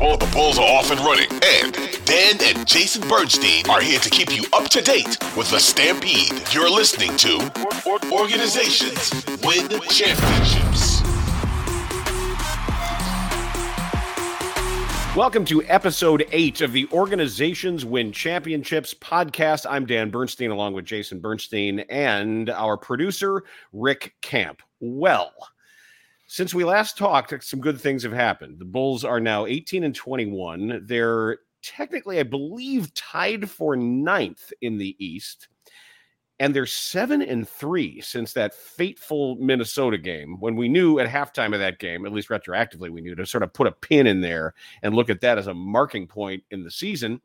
The Bulls are off and running, and Dan and Jason Bernstein are here to keep you up to date with the Stampede. You're listening to Organizations Win Championships. Welcome to Episode 8 of the Organizations Win Championships podcast. I'm Dan Bernstein, along with Jason Bernstein and our producer, Rick Camp. Well, since we last talked, some good things have happened. The Bulls are now 18-21. They're technically, I believe, tied for ninth in the East. And they're 7-3 since that fateful Minnesota game, when we knew at halftime of that game, at least retroactively, we knew to sort of put a pin in there and look at that as a marking point in the season.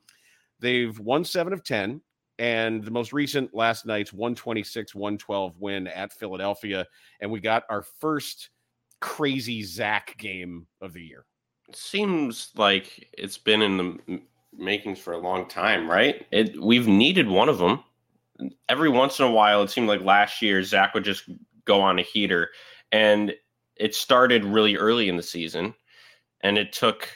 They've won 7 of 10. And the most recent, last night's 126-112 win at Philadelphia. And we got our first crazy Zach game of the year. It seems like it's been in the makings for a long time, right? We've needed one of them. Every once in a while, it seemed like last year, Zach would just go on a heater. And it started really early in the season. And it took,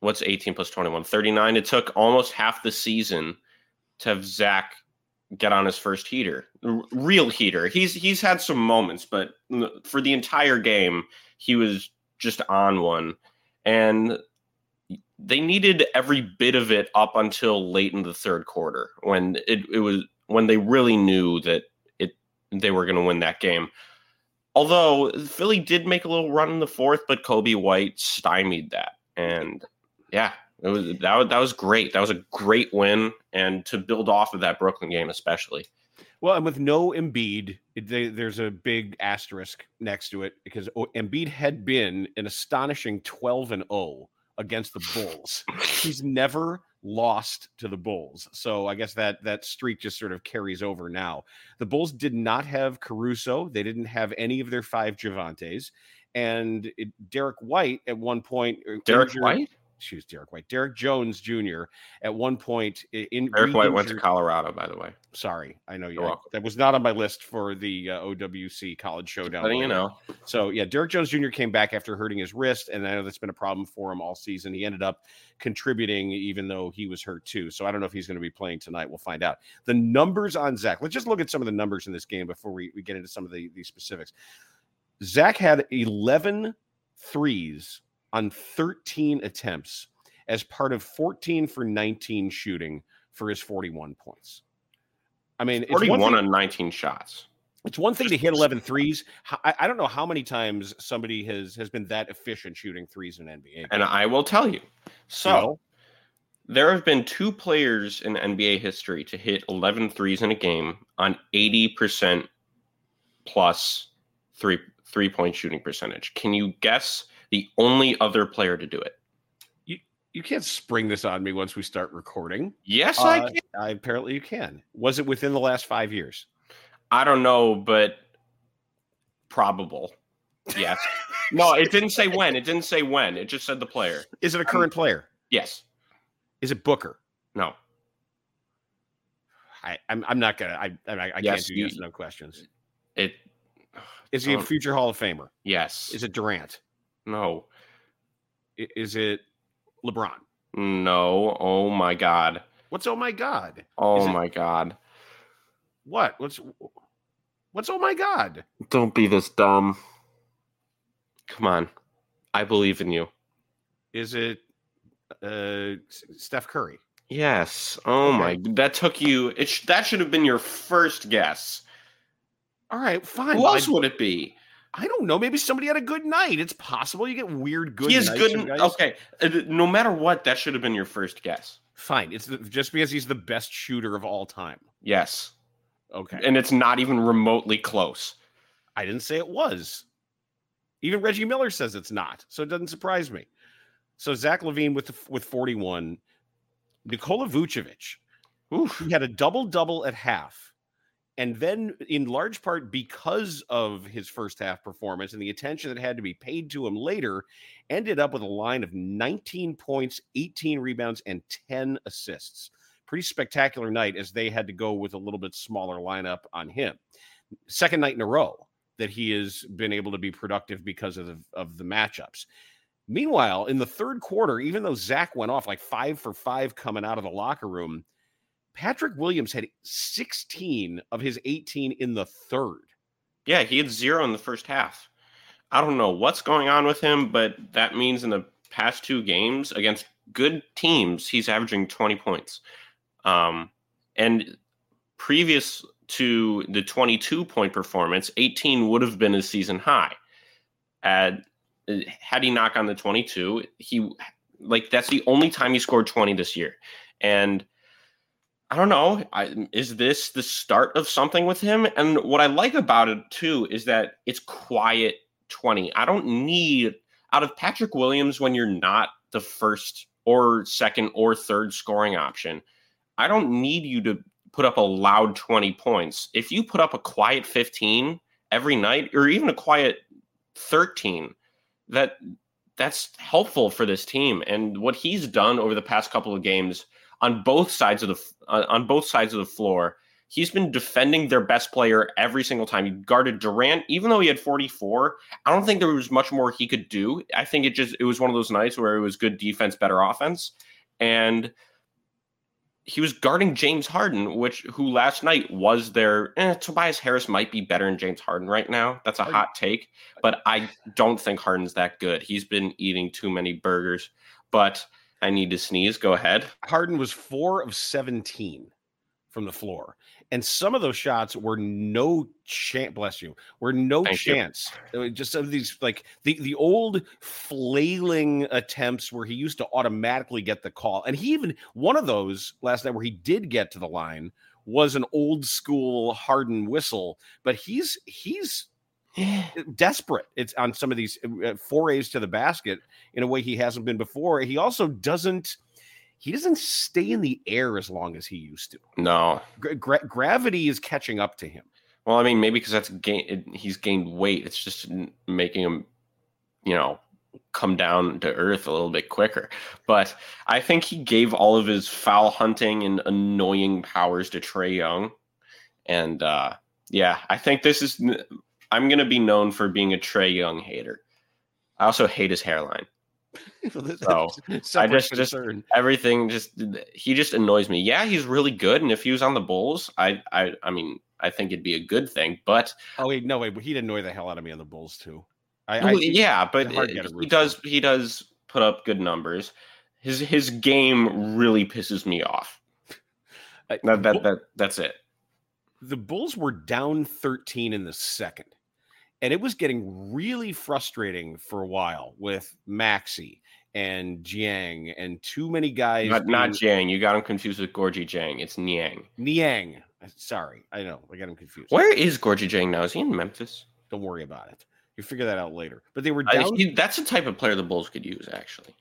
what's 18 plus 21, 39? It took almost half the season to have Zach get on his first heater, real heater. He's had some moments, but for the entire game, he was just on one. And they needed every bit of it up until late in the third quarter, when it was when they really knew that they were going to win that game. Although Philly did make a little run in the fourth, but Kobe White stymied that. And yeah, That was great. That was a great win, and to build off of that Brooklyn game especially. Well, and with no Embiid, there's a big asterisk next to it, because Embiid had been an astonishing 12-0 against the Bulls. He's never lost to the Bulls. So I guess that streak just sort of carries over now. The Bulls did not have Caruso. They didn't have any of their five Javantes. And Derrick White at one point. Derrick Jones Jr. at one point. Derrick White went to Colorado, by the way. Sorry, I know you. That was not on my list for the OWC College Showdown. Letting you know. So, yeah, Derrick Jones Jr. came back after hurting his wrist, and I know that's been a problem for him all season. He ended up contributing even though he was hurt too. So I don't know if he's going to be playing tonight. We'll find out. The numbers on Zach. Let's just look at some of the numbers in this game before we get into some of the specifics. Zach had 11 threes on 13 attempts as part of 14 for 19 shooting for his 41 points. I mean, it's 41 on 19 shots. It's one thing to hit 11 threes. I don't know how many times somebody has been that efficient shooting threes in NBA games. And I will tell you. So there have been two players in NBA history to hit 11 threes in a game on 80% plus three-point shooting percentage. Can you guess the only other player to do it? You can't spring this on me once we start recording. Yes, I can. Apparently you can. Was it within the last 5 years? I don't know, but probable. Yes. No, it didn't say when. It didn't say when. It just said the player. Is it a current player? Yes. Is it Booker? No. I'm not going to. I can't do yes or no questions. Is he a future Hall of Famer? Yes. Is it Durant? No. Is it LeBron? No. Oh my God. What's oh my God? Oh my God. What? What's oh my God? Don't be this dumb. Come on. I believe in you. Is it Steph Curry? Yes. Oh my. That took you. That should have been your first guess. All right, fine. Who else would it be? I don't know. Maybe somebody had a good night. It's possible you get weird good nights. He is good. Okay. No matter what, that should have been your first guess. Fine. It's just because he's the best shooter of all time. Yes. Okay. And it's not even remotely close. I didn't say it was. Even Reggie Miller says it's not. So it doesn't surprise me. So Zach LaVine with 41. Nikola Vucevic. Oof. He had a double-double at half. And then, in large part because of his first half performance and the attention that had to be paid to him later, ended up with a line of 19 points, 18 rebounds, and 10 assists. Pretty spectacular night, as they had to go with a little bit smaller lineup on him. Second night in a row that he has been able to be productive because of the matchups. Meanwhile, in the third quarter, even though Zach went off like 5 for 5 coming out of the locker room, Patrick Williams had 16 of his 18 in the third. Yeah, he had 0 in the first half. I don't know what's going on with him, but that means in the past two games against good teams, he's averaging 20 points. And previous to the 22-point performance, 18 would have been his season high. Had he knocked on the 22, that's the only time he scored 20 this year. And I don't know, is this the start of something with him? And what I like about it, too, is that it's quiet 20. I don't need, out of Patrick Williams, when you're not the first or second or third scoring option, I don't need you to put up a loud 20 points. If you put up a quiet 15 every night, or even a quiet 13, that's helpful for this team. And what he's done over the past couple of games on both sides of the floor, he's been defending their best player every single time. He guarded Durant, even though he had 44. I don't think there was much more he could do. I think it was one of those nights where it was good defense, better offense, and he was guarding James Harden, who last night was their Tobias Harris might be better than James Harden right now. That's a hot take, but I don't think Harden's that good. He's been eating too many burgers, but I need to sneeze. Go ahead. Harden was 4 of 17 from the floor. And some of those shots were no chance. Bless you. Were no Thank chance. Just some of these, like the old flailing attempts where he used to automatically get the call. And he even, one of those last night where he did get to the line was an old school Harden whistle, but he's desperate. It's on some of these forays to the basket in a way he hasn't been before. He also doesn't stay in the air as long as he used to. No. Gravity is catching up to him. Well, I mean, maybe because he's gained weight. It's just making him, come down to earth a little bit quicker. But I think he gave all of his foul hunting and annoying powers to Trae Young. And, I think I'm going to be known for being a Trae Young hater. I also hate his hairline. So I just everything just he just annoys me. Yeah, he's really good, and if he was on the Bulls, I mean I think it'd be a good thing. But he'd annoy the hell out of me on the Bulls too. He does put up good numbers. His game really pisses me off. That's it. The Bulls were down 13 in the second. And it was getting really frustrating for a while with Maxi and Jiang and too many guys. Not Jiang. You got him confused with Gorgie Jiang. It's Niang. Niang. Sorry. I know. I got him confused. Where is Gorgie Jiang now? Is he in Memphis? Don't worry about it. You figure that out later. But they were down. That's the type of player the Bulls could use, actually.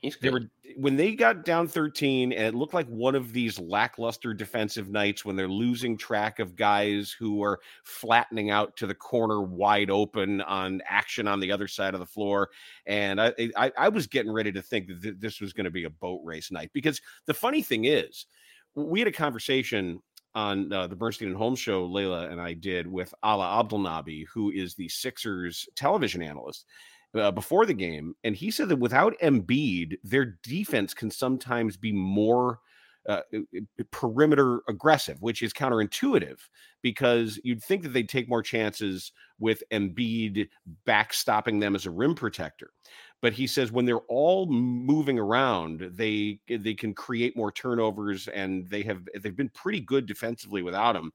When they got down 13, and it looked like one of these lackluster defensive nights when they're losing track of guys who are flattening out to the corner wide open on action on the other side of the floor. And I was getting ready to think that this was going to be a boat race night. Because the funny thing is, we had a conversation on the Bernstein and Holmes show, Layla and I did, with Ala Abdelnabi, who is the Sixers television analyst, before the game. And he said that without Embiid, their defense can sometimes be more perimeter aggressive, which is counterintuitive because you'd think that they'd take more chances with Embiid backstopping them as a rim protector. But he says when they're all moving around, they can create more turnovers, and they've been pretty good defensively without him.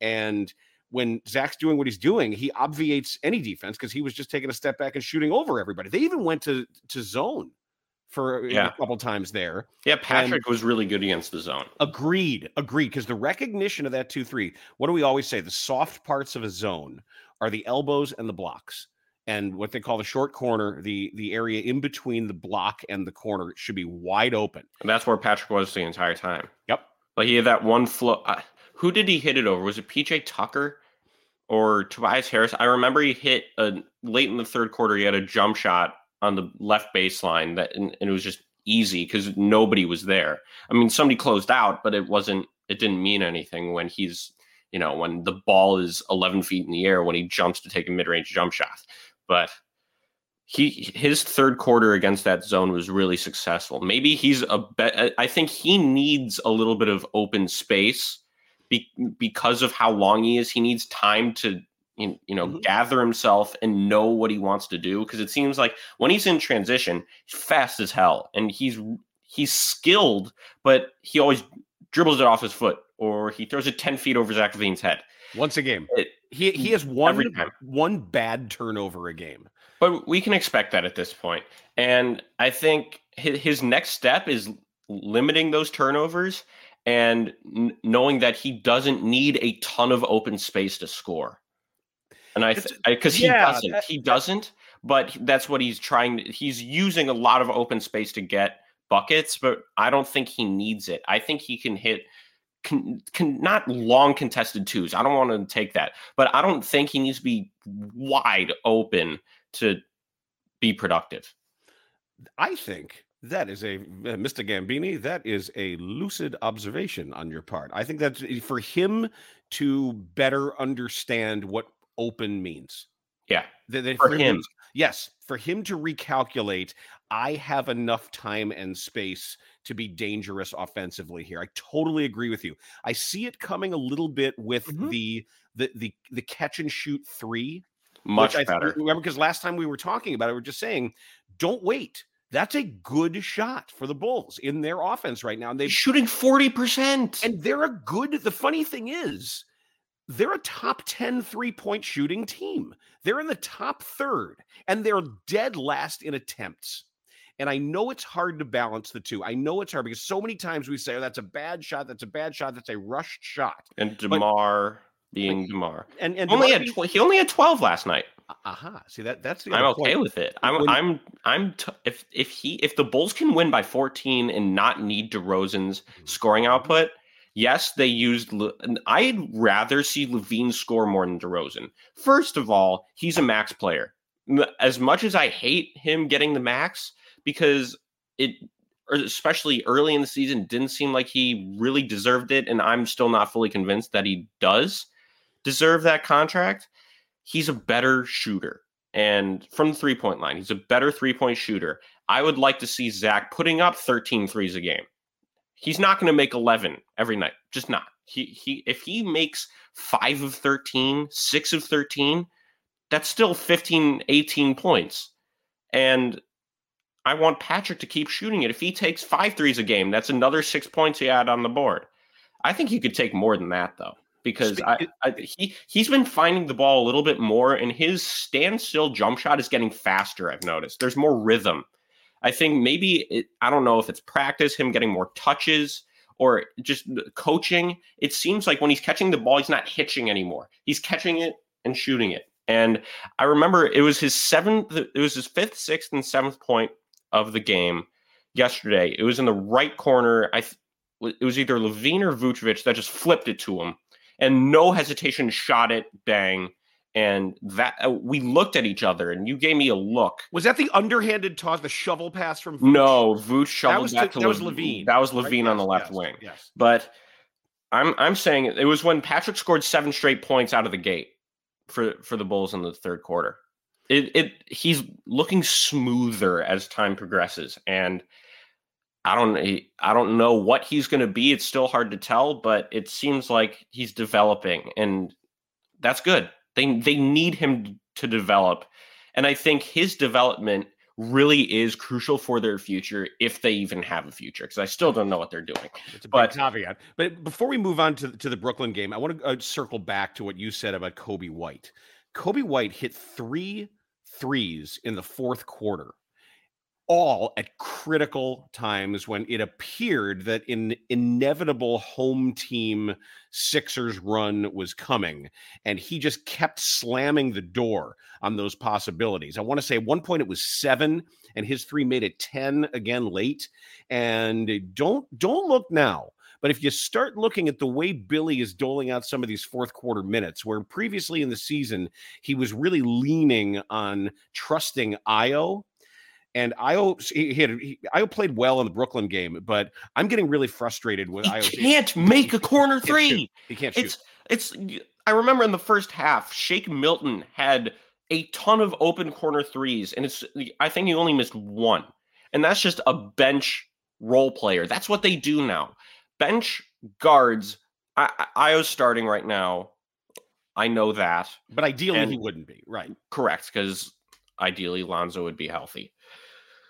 And when Zach's doing what he's doing, he obviates any defense because he was just taking a step back and shooting over everybody. They even went to zone for a couple times there. Yeah, Patrick was really good against the zone. Agreed, because the recognition of that 2-3, what do we always say? The soft parts of a zone are the elbows and the blocks. And what they call the short corner, the area in between the block and the corner should be wide open. And that's where Patrick was the entire time. Yep. Like he had that one flow. Who did he hit it over? Was it PJ Tucker or Tobias Harris? I remember he hit late in the third quarter. He had a jump shot on the left baseline and it was just easy because nobody was there. I mean, somebody closed out, but it didn't mean anything when when the ball is 11 feet in the air, when he jumps to take a mid-range jump shot. But his third quarter against that zone was really successful. Maybe he's I think he needs a little bit of open space because of how long he is. He needs time to gather himself and know what he wants to do, because it seems like when he's in transition, he's fast as hell and he's skilled, but he always dribbles it off his foot or he throws it 10 feet over Zach LaVine's head. Once a game, he has one bad turnover a game. But we can expect that at this point. And I think his next step is limiting those turnovers and knowing that he doesn't need a ton of open space to score. And He doesn't. But that's what he's trying. He's using a lot of open space to get buckets, but I don't think he needs it. I think he can hit. Can not long contested twos. I don't want to take that, but I don't think he needs to be wide open to be productive. I think that is Mr. Gambini, that is a lucid observation on your part. I think that's for him to better understand what open means. Yeah. For him to recalculate, I have enough time and space to be dangerous offensively here. I totally agree with you. I see it coming a little bit with the catch and shoot three. Much better. Remember, because last time we were talking about it, we were just saying, don't wait. That's a good shot for the Bulls in their offense right now. And they're shooting 40%. And they're the funny thing is, they're a top 10 three-point shooting team. They're in the top third, and they're dead last in attempts. And I know it's hard to balance the two. I know it's hard because so many times we say, oh, that's a bad shot, that's a bad shot, that's a rushed shot. And DeMar being DeMar. And he only had 12 last night. Uh-huh. See, that's the I'm okay point. With it. If the Bulls can win by 14 and not need DeRozan's scoring output, yes, they used. I'd rather see LaVine score more than DeRozan. First of all, he's a max player. As much as I hate him getting the max, because it, especially early in the season, didn't seem like he really deserved it, and I'm still not fully convinced that he does deserve that contract. He's a better shooter, and from the three-point line, he's a better three-point shooter. I would like to see Zach putting up 13 threes a game. He's not going to make 11 every night. Just not. If he makes 5 of 13, 6 of 13, that's still 15, 18 points. And I want Patrick to keep shooting it. If he takes 5 threes a game, that's another 6 points he had on the board. I think he could take more than that, though, because he's been finding the ball a little bit more, and his standstill jump shot is getting faster, I've noticed. There's more rhythm. I think I don't know if it's practice, him getting more touches, or just coaching. It seems like when he's catching the ball, he's not hitching anymore. He's catching it and shooting it. And I remember it was his 5th, 6th, and 7th point of the game yesterday. It was in the right corner. It was either LaVine or Vucevic that just flipped it to him, and no hesitation, shot it, bang. And that we looked at each other, and you gave me a look. Was that the underhanded toss, the shovel pass from Vuce? No, Vuce shoveled back to LaVine. That was LaVine. That was LaVine, right? On the left wing. Yes. But I'm saying it was when Patrick scored 7 straight points out of the gate for the Bulls in the third quarter. He's looking smoother as time progresses, and I don't know what he's going to be. It's still hard to tell, but it seems like he's developing, and that's good. They need him to develop. And I think his development really is crucial for their future, if they even have a future, because I still don't know what they're doing. It's a big caveat. But before we move on to the Brooklyn game, I want to circle back to what you said about Kobe White. Kobe White hit 3 threes in the fourth quarter, all at critical times when it appeared that an inevitable home team Sixers run was coming, and he just kept slamming the door on those possibilities. I want to say at one point it was 7, and his 3 made it 10 again late. And don't look now, but if you start looking at the way Billy is doling out some of these fourth quarter minutes, where previously in the season he was really leaning on trusting Ayo. And Ayo played well in the Brooklyn game, but I'm getting really frustrated with Ayo. He can't make a corner three. He can't shoot. I remember in the first half, Shake Milton had a ton of open corner threes, and I think he only missed one. And that's just a bench role player. That's what they do now. Bench guards. Ayo's starting right now. I know that. But ideally, he wouldn't be, right? Correct, because ideally, Lonzo would be healthy.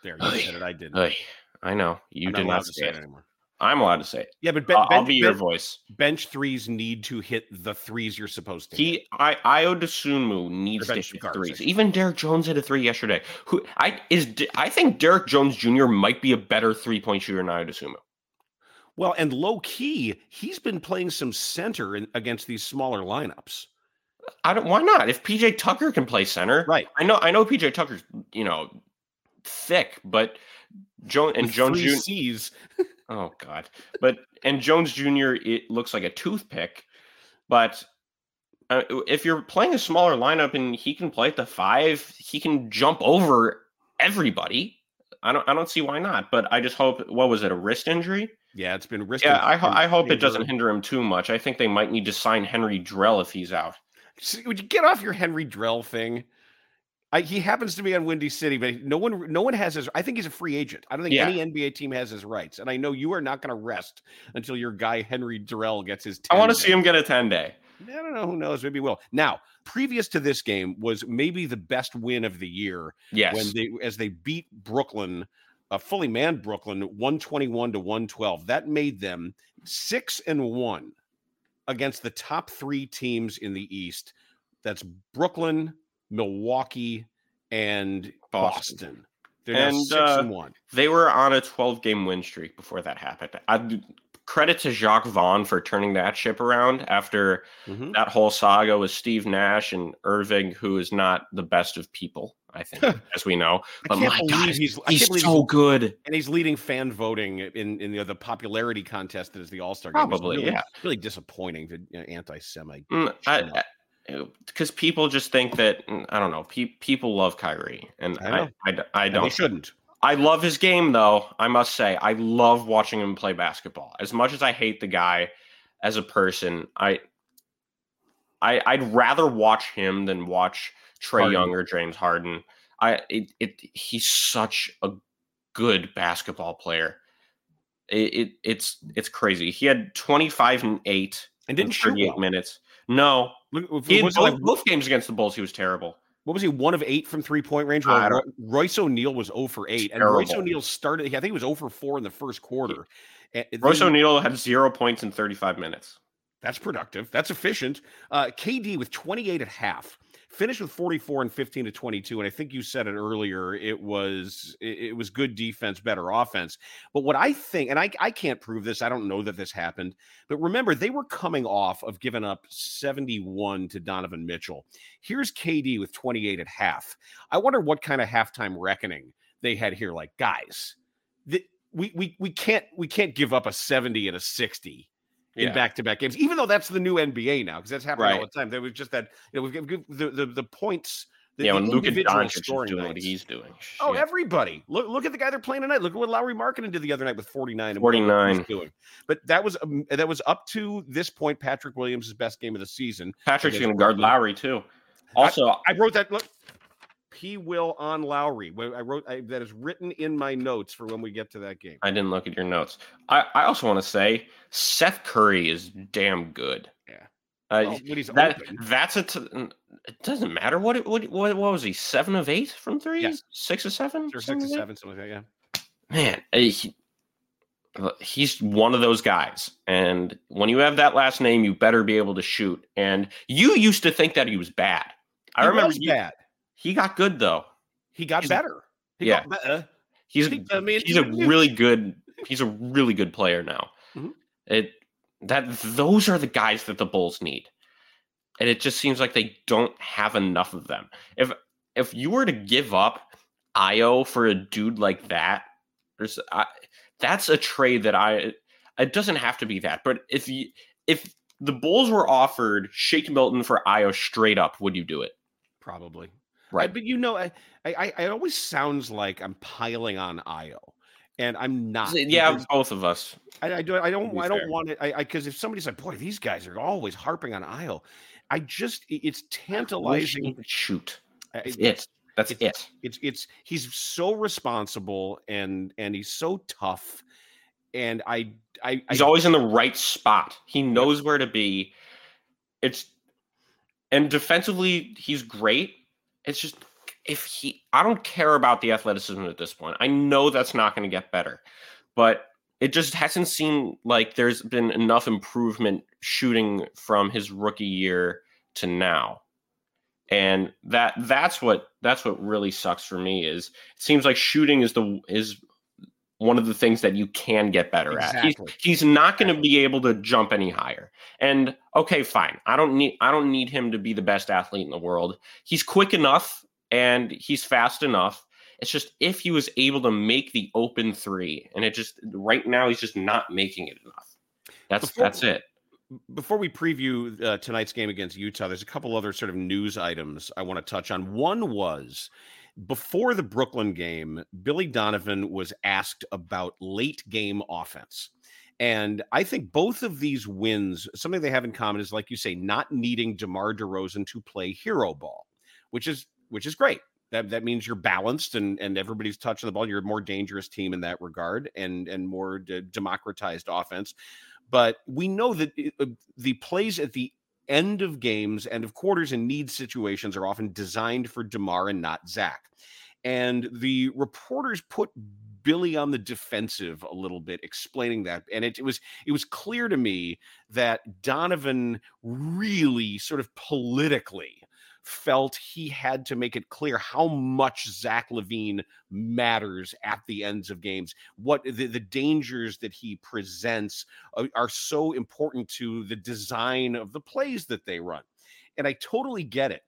There, you said it. I didn't. I know. You did not say it anymore. I'm allowed to say it. Yeah, but I'll be your voice. Bench threes need to hit the threes you're supposed to. Ayo Dosunmu needs to hit threes. Even Derrick Jones hit a three yesterday. I think Derrick Jones Jr. might be a better three-point shooter than Ayo Dosunmu. Well, and low-key, he's been playing some center against these smaller lineups. Why not? If PJ Tucker can play center, right? I know PJ Tucker's, thick, but Jones Jr. sees. Oh God! But Jones Jr. it looks like a toothpick. But if you're playing a smaller lineup and he can play at the five, he can jump over everybody. I don't see why not. But I just hope. What was it? A wrist injury? Yeah, it's been wrist. Yeah, I hope it doesn't hinder him too much. I think they might need to sign Henry Drell if he's out. Would you get off your Henry Drell thing? He happens to be on Windy City, but no one has his. I think he's a free agent. I don't think any NBA team has his rights. And I know you are not going to rest until your guy Henry Drell gets his 10-day. I want to see him get a 10-day. I don't know. Who knows? Maybe he will. Now, previous to this game was maybe the best win of the year. Yes, as they beat Brooklyn. A fully manned Brooklyn, 121-112. That made them 6-1 against the top three teams in the East. That's Brooklyn, Milwaukee, and Boston. They're now 6-1. They were on a 12-game win streak before that happened. Credit to Jacques Vaughn for turning that ship around after that whole saga with Steve Nash and Irving, who is not the best of people. I think, as we know, but my God, he's so good, and he's leading fan voting in the popularity contest that is the All-Star game. Probably, really, yeah, really disappointing to anti-Semite because people just think that I don't know. People love Kyrie, and I don't. And they shouldn't. I love his game, though. I must say, I love watching him play basketball. As much as I hate the guy as a person, I'd rather watch him than watch Trae Young or James Harden. He's such a good basketball player. It's crazy. He had 25 and 8 and didn't shoot 38 minutes. No, in both games against the Bulls, he was terrible. What was he? 1 of 8 from 3-point range. Royce O'Neal was 0 for 8, and Royce O'Neal started. I think he was 0 for 4 in the first quarter. Royce O'Neal had 0 points in 35 minutes. That's productive. That's efficient. KD with 28 at half. Finished with 44 and 15 to 22, and I think you said it earlier, it was good defense, better offense. But what I think, and I can't prove this, I don't know that this happened, but remember, they were coming off of giving up 71 to Donovan Mitchell. Here's KD with 28 at half. I wonder what kind of halftime reckoning they had here. Like, guys, we can't give up a 70 and a 60. In back-to-back games, even though that's the new NBA now, because that's happening all the time. There was just that the points. When Luka Doncic is doing what he's doing. Oh, everybody! Look at the guy they're playing tonight. Look at what Lauri Markkanen did the other night with 49. 49. But that was up to this point Patrick Williams' best game of the season. Patrick's going to guard Lauri too. Also, I wrote that. Look, P. Will on Lauri. That is written in my notes for when we get to that game. I didn't look at your notes. I also want to say Seth Curry is damn good. Yeah, when he's open. It doesn't matter what was he? 7 of 8 from threes? Yeah. 6 of 7? Or 6 of 7? Something like that. Yeah. Man, he's one of those guys. And when you have that last name, you better be able to shoot. And you used to think that he was bad. I remember he was bad. He got good, though. He got better. He's a really good player now. Mm-hmm. Those are the guys that the Bulls need. And it just seems like they don't have enough of them. If you were to give up Ayo for a dude like that, that's a trade that it doesn't have to be that. But if the Bulls were offered Shake Milton for Ayo straight up, would you do it? Probably. Right. But it always sounds like I'm piling on Ayo, and I'm not. Yeah, because both of us. I don't want it. Because if somebody's like, boy, these guys are always harping on Ayo. It's tantalizing. Shoot. That's it. He's so responsible and he's so tough. And he's always in the right spot. He knows where to be. And defensively, he's great. It's just I don't care about the athleticism at this point. I know that's not going to get better, but it just hasn't seemed like there's been enough improvement shooting from his rookie year to now. And that's what really sucks for me is it seems like shooting is one of the things that you can get better at. He's not going to be able to jump any higher. And okay, fine. I don't need him to be the best athlete in the world. He's quick enough and he's fast enough. It's just if he was able to make the open three, and it just right now he's just not making it enough. That's it. Before we preview tonight's game against Utah, there's a couple other sort of news items I want to touch on. One was before the Brooklyn game, Billy Donovan was asked about late game offense. And I think both of these wins, something they have in common is, like you say, not needing DeMar DeRozan to play hero ball, which is great. That means you're balanced and everybody's touching the ball. You're a more dangerous team in that regard and more democratized offense. But we know that the plays at the end of games, end of quarters, and need situations are often designed for DeMar and not Zach. And the reporters put Billy on the defensive a little bit, explaining that. And it was clear to me that Donovan really sort of politically felt he had to make it clear how much Zach LaVine matters at the ends of games. What the dangers that he presents are so important to the design of the plays that they run. And I totally get it,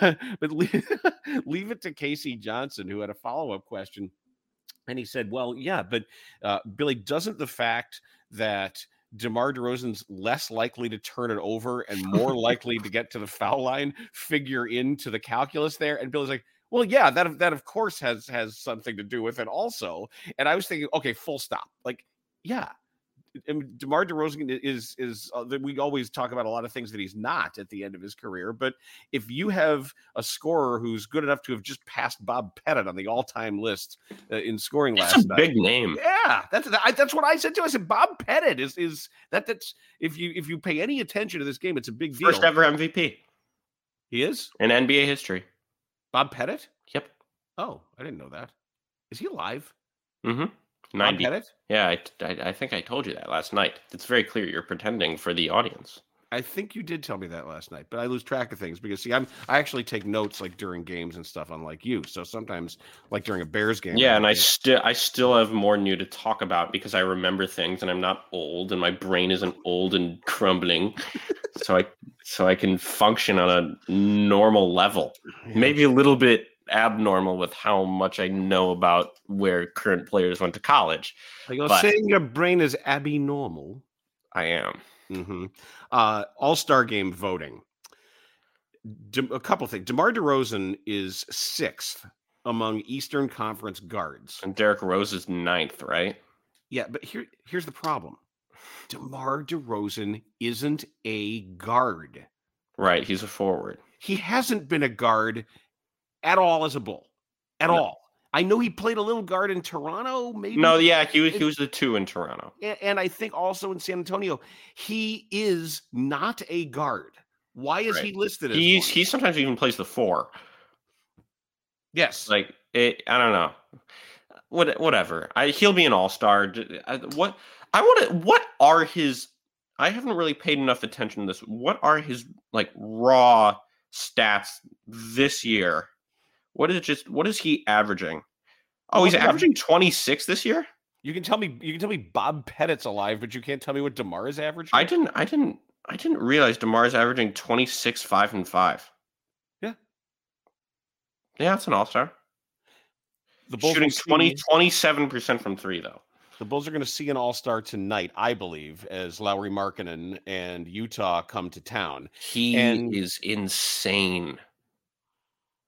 but leave it to Casey Johnson, who had a follow-up question. And he said, well, yeah, but Billy, doesn't the fact that DeMar DeRozan's less likely to turn it over and more likely to get to the foul line figure into the calculus there? And Bill's like, well, yeah, that of course has something to do with it also. And I was thinking, okay, full stop. Like, yeah, and DeMar DeRozan is we always talk about a lot of things that he's not at the end of his career. But if you have a scorer who's good enough to have just passed Bob Pettit on the all-time list in scoring last night, big name. Yeah, that's what I said too. I said Bob Pettit is that's if you pay any attention to this game, it's a big deal. First ever MVP. He is in NBA history. Bob Pettit. Yep. Oh, I didn't know that. Is he alive? Mm-hmm. 90. Yeah, I think I told you that last night. It's very clear you're pretending for the audience. I think you did tell me that last night, but I lose track of things because, see, I actually take notes like during games and stuff, unlike you. So sometimes, like during a Bears game. Yeah, and I still have more new to talk about because I remember things and I'm not old and my brain isn't old and crumbling. so I can function on a normal level. Yeah. Maybe a little bit abnormal with how much I know about where current players went to college. You're saying your brain is abnormal. I am. Mm-hmm. All-star game voting. A couple things. DeMar DeRozan is 6th among Eastern Conference guards. And Derrick Rose is 9th, right? Yeah, but here's the problem. DeMar DeRozan isn't a guard. Right, he's a forward. He hasn't been a guard at all as a Bull, at all. I know he played a little guard in Toronto, maybe. No, yeah, he was the 2 in Toronto. And I think also in San Antonio. He is not a guard. Why is he listed as one? He sometimes even plays the 4. Yes. Like, I don't know. Whatever. He'll be an all-star. I haven't really paid enough attention to this. What are his, like, raw stats this year? What is he averaging? Oh, he's averaging 26 this year? You can tell me Bob Pettit's alive, but you can't tell me what DeMar is averaging. I didn't realize DeMar is averaging 26, 5 and 5. Yeah. Yeah, that's an all-star. The Bulls shooting 27% from 3 though. The Bulls are going to see an all-star tonight, I believe, as Lauri Markkanen and Utah come to town. He is insane.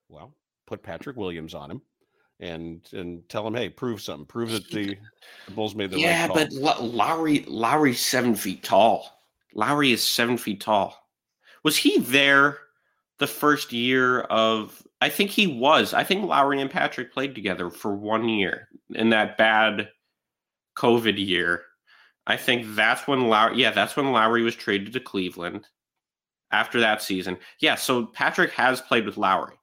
Well, put Patrick Williams on him and tell him, hey, prove something. Prove that the Bulls made the right call. Yeah, but Lowry's 7 feet tall. Lowry is 7 feet tall. Was he there the first year of, I think Lauri and Patrick played together for 1 year in that bad COVID year. I think that's when Lauri was traded to Cleveland after that season. Yeah, so Patrick has played with Lauri.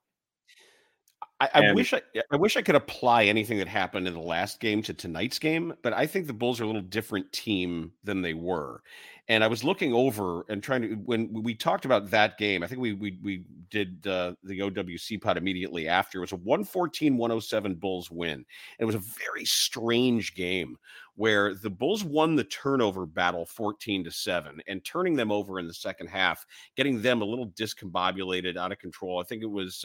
I wish I could apply anything that happened in the last game to tonight's game, but I think the Bulls are a little different team than they were. And I was looking over and trying to, when we talked about that game, I think we did the OWC pod immediately after. It was a 114-107 Bulls win. It was a very strange game where the Bulls won the turnover battle 14-7 and turning them over in the second half, getting them a little discombobulated, out of control. I think it was,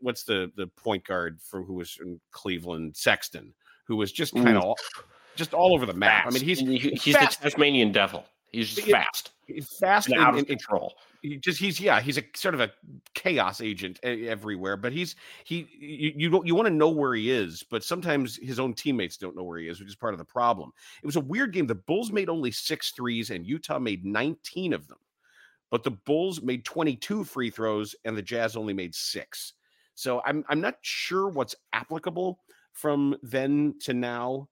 what's the point guard from who was in Cleveland, Sexton, who was just kind of just all over the map. Fast. I mean, he's the Tasmanian devil. He's just fast. He's fast and out of control. He's a sort of a chaos agent everywhere. But you want to know where he is, but sometimes his own teammates don't know where he is, which is part of the problem. It was a weird game. The Bulls made only 6 threes, and Utah made 19 of them. But the Bulls made 22 free throws, and the Jazz only made 6. So I'm not sure what's applicable from then to now.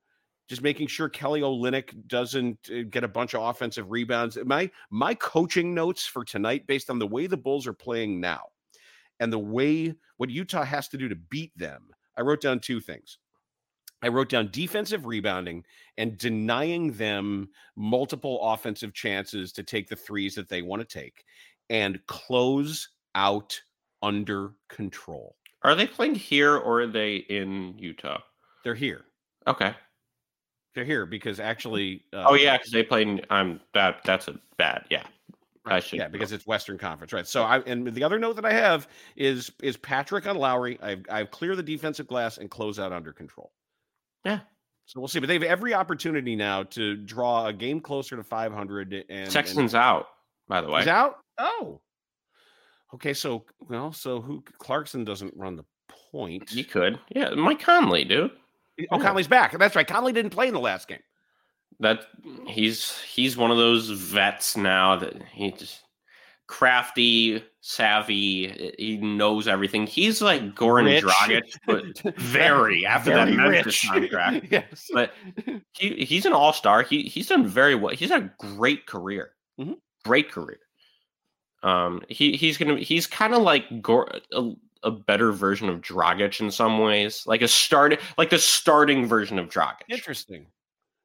Just making sure Kelly Olynyk doesn't get a bunch of offensive rebounds. My coaching notes for tonight, based on the way the Bulls are playing now and the way what Utah has to do to beat them, I wrote down 2 things. I wrote down defensive rebounding and denying them multiple offensive chances to take the threes that they want to take, and close out under control. Are they playing here or are they in Utah? They're here. Okay. They're here because actually... because they played... that's a bad... Yeah. Right. Because it's Western Conference, right? So and the other note that I have is Patrick on Lauri. I've cleared the defensive glass and close out under control. Yeah. So we'll see. But they have every opportunity now to draw a game closer to 500. Sexton's out, by the way. He's out? Oh. Okay, so who... Clarkson doesn't run the point. He could. Yeah, Mike Conley, dude. Oh, Conley's back. That's right. Conley didn't play in the last game. That he's one of those vets now that he just crafty, savvy. He knows everything. He's like Goran Dragic, but very Memphis contract. Yes. But he's an all-star. He's done very well. He's had a great career. Mm-hmm. Great career. He's kind of like a better version of Dragic in some ways, like the starting version of Dragic. Interesting.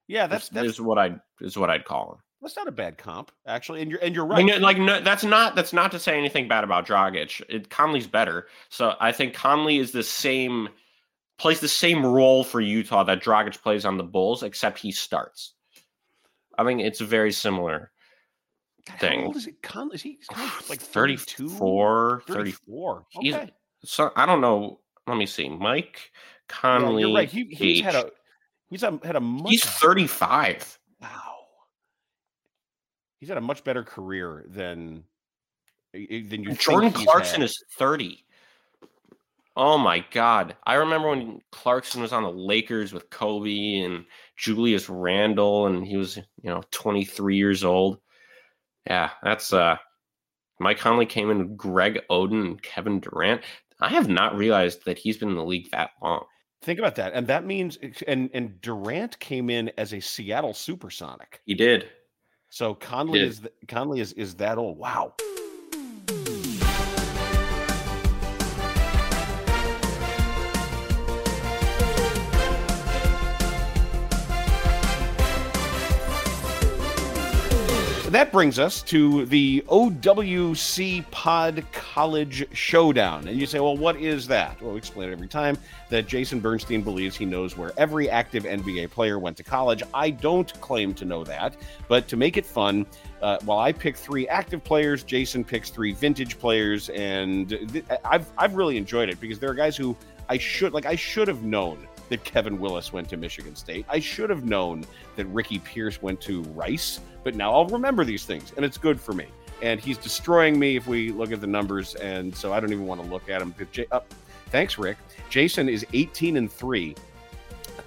Yeah, that's what I'd call him. That's not a bad comp, actually. And you're right. I mean, that's not to say anything bad about Dragic. Conley's better. So I think Conley is plays the same role for Utah that Dragic plays on the Bulls, except he starts. I mean, it's a very similar thing. How old is he? Conley? Is he like 32? 34. Okay. So I don't know. Let me see. Mike Conley. Yeah, you're right. He's 35. Wow. He's had a much better career than you. Jordan Clarkson is 30. Oh my God! I remember when Clarkson was on the Lakers with Kobe and Julius Randle, and he was 23 years old. Yeah, that's Mike Conley came in with Greg Oden and Kevin Durant. I have not realized that he's been in the league that long. Think about that. And that means and Durant came in as a Seattle Supersonic. He did. So Conley is that old. Wow. That brings us to the OWC Pod College Showdown. And you say, well, what is that? Well, we explain it every time that Jason Bernstein believes he knows where every active NBA player went to college. I don't claim to know that, but to make it fun, while I pick 3 active players, Jason picks 3 vintage players. And I've really enjoyed it because there are guys who I should have known that Kevin Willis went to Michigan State. I should have known that Ricky Pierce went to Rice, but now I'll remember these things, and it's good for me. And he's destroying me if we look at the numbers, and so I don't even want to look at him. Thanks, Rick. Jason is 18-3.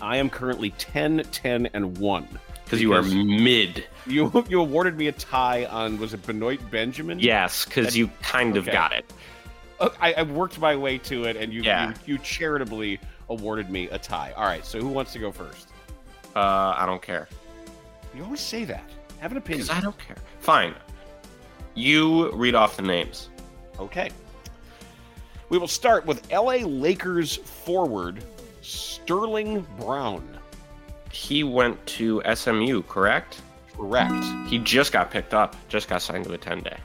I am currently 10-10-1. Because you are mid. You awarded me a tie on, was it Benoit Benjamin? Yes, because you kind of got it. I worked my way to it, and you charitably awarded me a tie. All right, so who wants to go first? I don't care. You always say that. Have an opinion. Because I don't care. Fine. You read off the names. Okay. We will start with LA Lakers forward Sterling Brown. He went to SMU, correct? Correct. He just got picked up. Just got signed to a 10-day.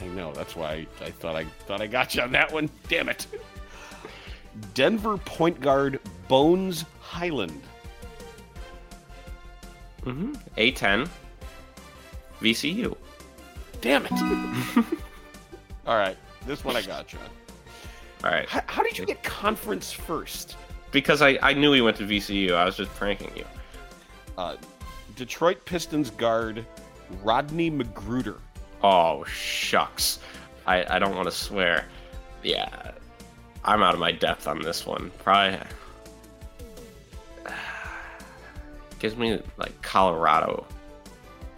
I know. That's why I thought I got you on that one. Damn it. Denver point guard Bones Highland. Mm-hmm. A10. VCU. Damn it. All right. This one I got you on. All right. How did you get conference first? Because I knew he went to VCU. I was just pranking you. Detroit Pistons guard Rodney Magruder. Oh, shucks. I don't want to swear. Yeah. I'm out of my depth on this one. Probably. Gives me, like, Colorado.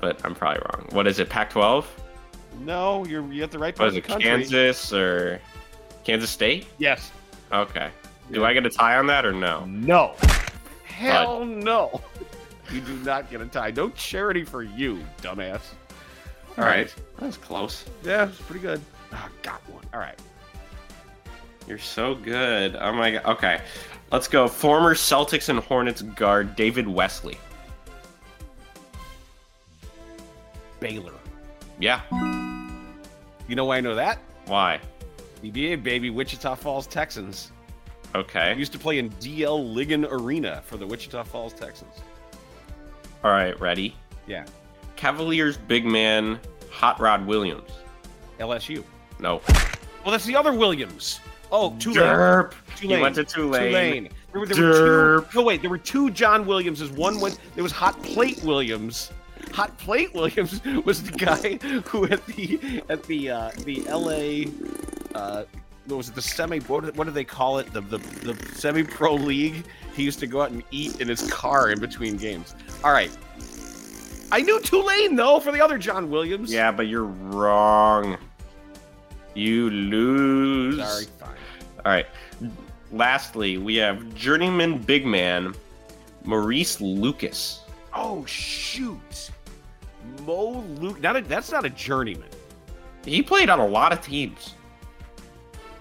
But I'm probably wrong. What is it, Pac-12? No, you're at the right part of the country. Kansas or Kansas State? Yes. Okay. Do I get a tie on that or no? No. Hell no. You do not get a tie. No charity for you, dumbass. All right. That was close. Yeah, it's pretty good. Oh, got one. All right. You're so good. Oh, my God. Okay. Let's go. Former Celtics and Hornets guard David Wesley. Baylor. Yeah. You know why I know that? Why? EBA, baby. Wichita Falls Texans. Okay. I used to play in DL Ligon Arena for the Wichita Falls Texans. All right. Ready? Yeah. Cavaliers big man Hot Rod Williams. LSU. No. Well, that's the other Williams. Oh, Tulane. Derp. Tulane. He went to Tulane. There were two. No, wait. There were two John Williamses. One went. There was Hot Plate Williams. Hot Plate Williams was the guy who at the LA. Was it the semi? What do they call it? The semi-pro league. He used to go out and eat in his car in between games. All right. I knew Tulane, though, for the other John Williams. Yeah, but you're wrong. You lose. Sorry, fine. All right. Lastly, we have journeyman big man Maurice Lucas. Oh, shoot. Mo Luke. That's not a journeyman. He played on a lot of teams.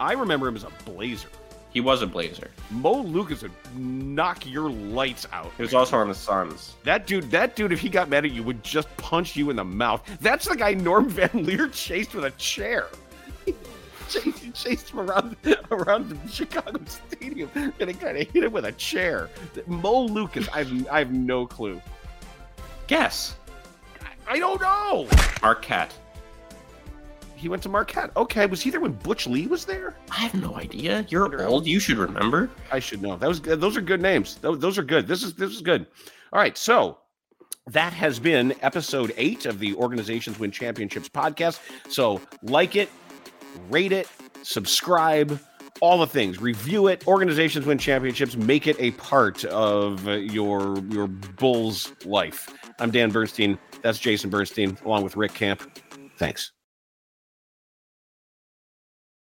I remember him as a Blazer. He was a Blazer. Mo Lucas would knock your lights out. He was also on the Suns. That dude, if he got mad at you, would just punch you in the mouth. That's the guy Norm Van Leer chased with a chair. He chased him around the Chicago Stadium, and he kind of hit him with a chair. Mo Lucas, I have no clue. Guess. I don't know. Marquette. He went to Marquette. Okay, was he there when Butch Lee was there? I have no idea. You're old. You should remember. I should know. Those are good names. Those are good. This is good. All right, so that has been episode 8 of the Organizations Win Championships podcast. So like it, rate it, subscribe, all the things. Review it. Organizations Win Championships. Make it a part of your Bulls life. I'm Dan Bernstein. That's Jason Bernstein, along with Rick Camp. Thanks.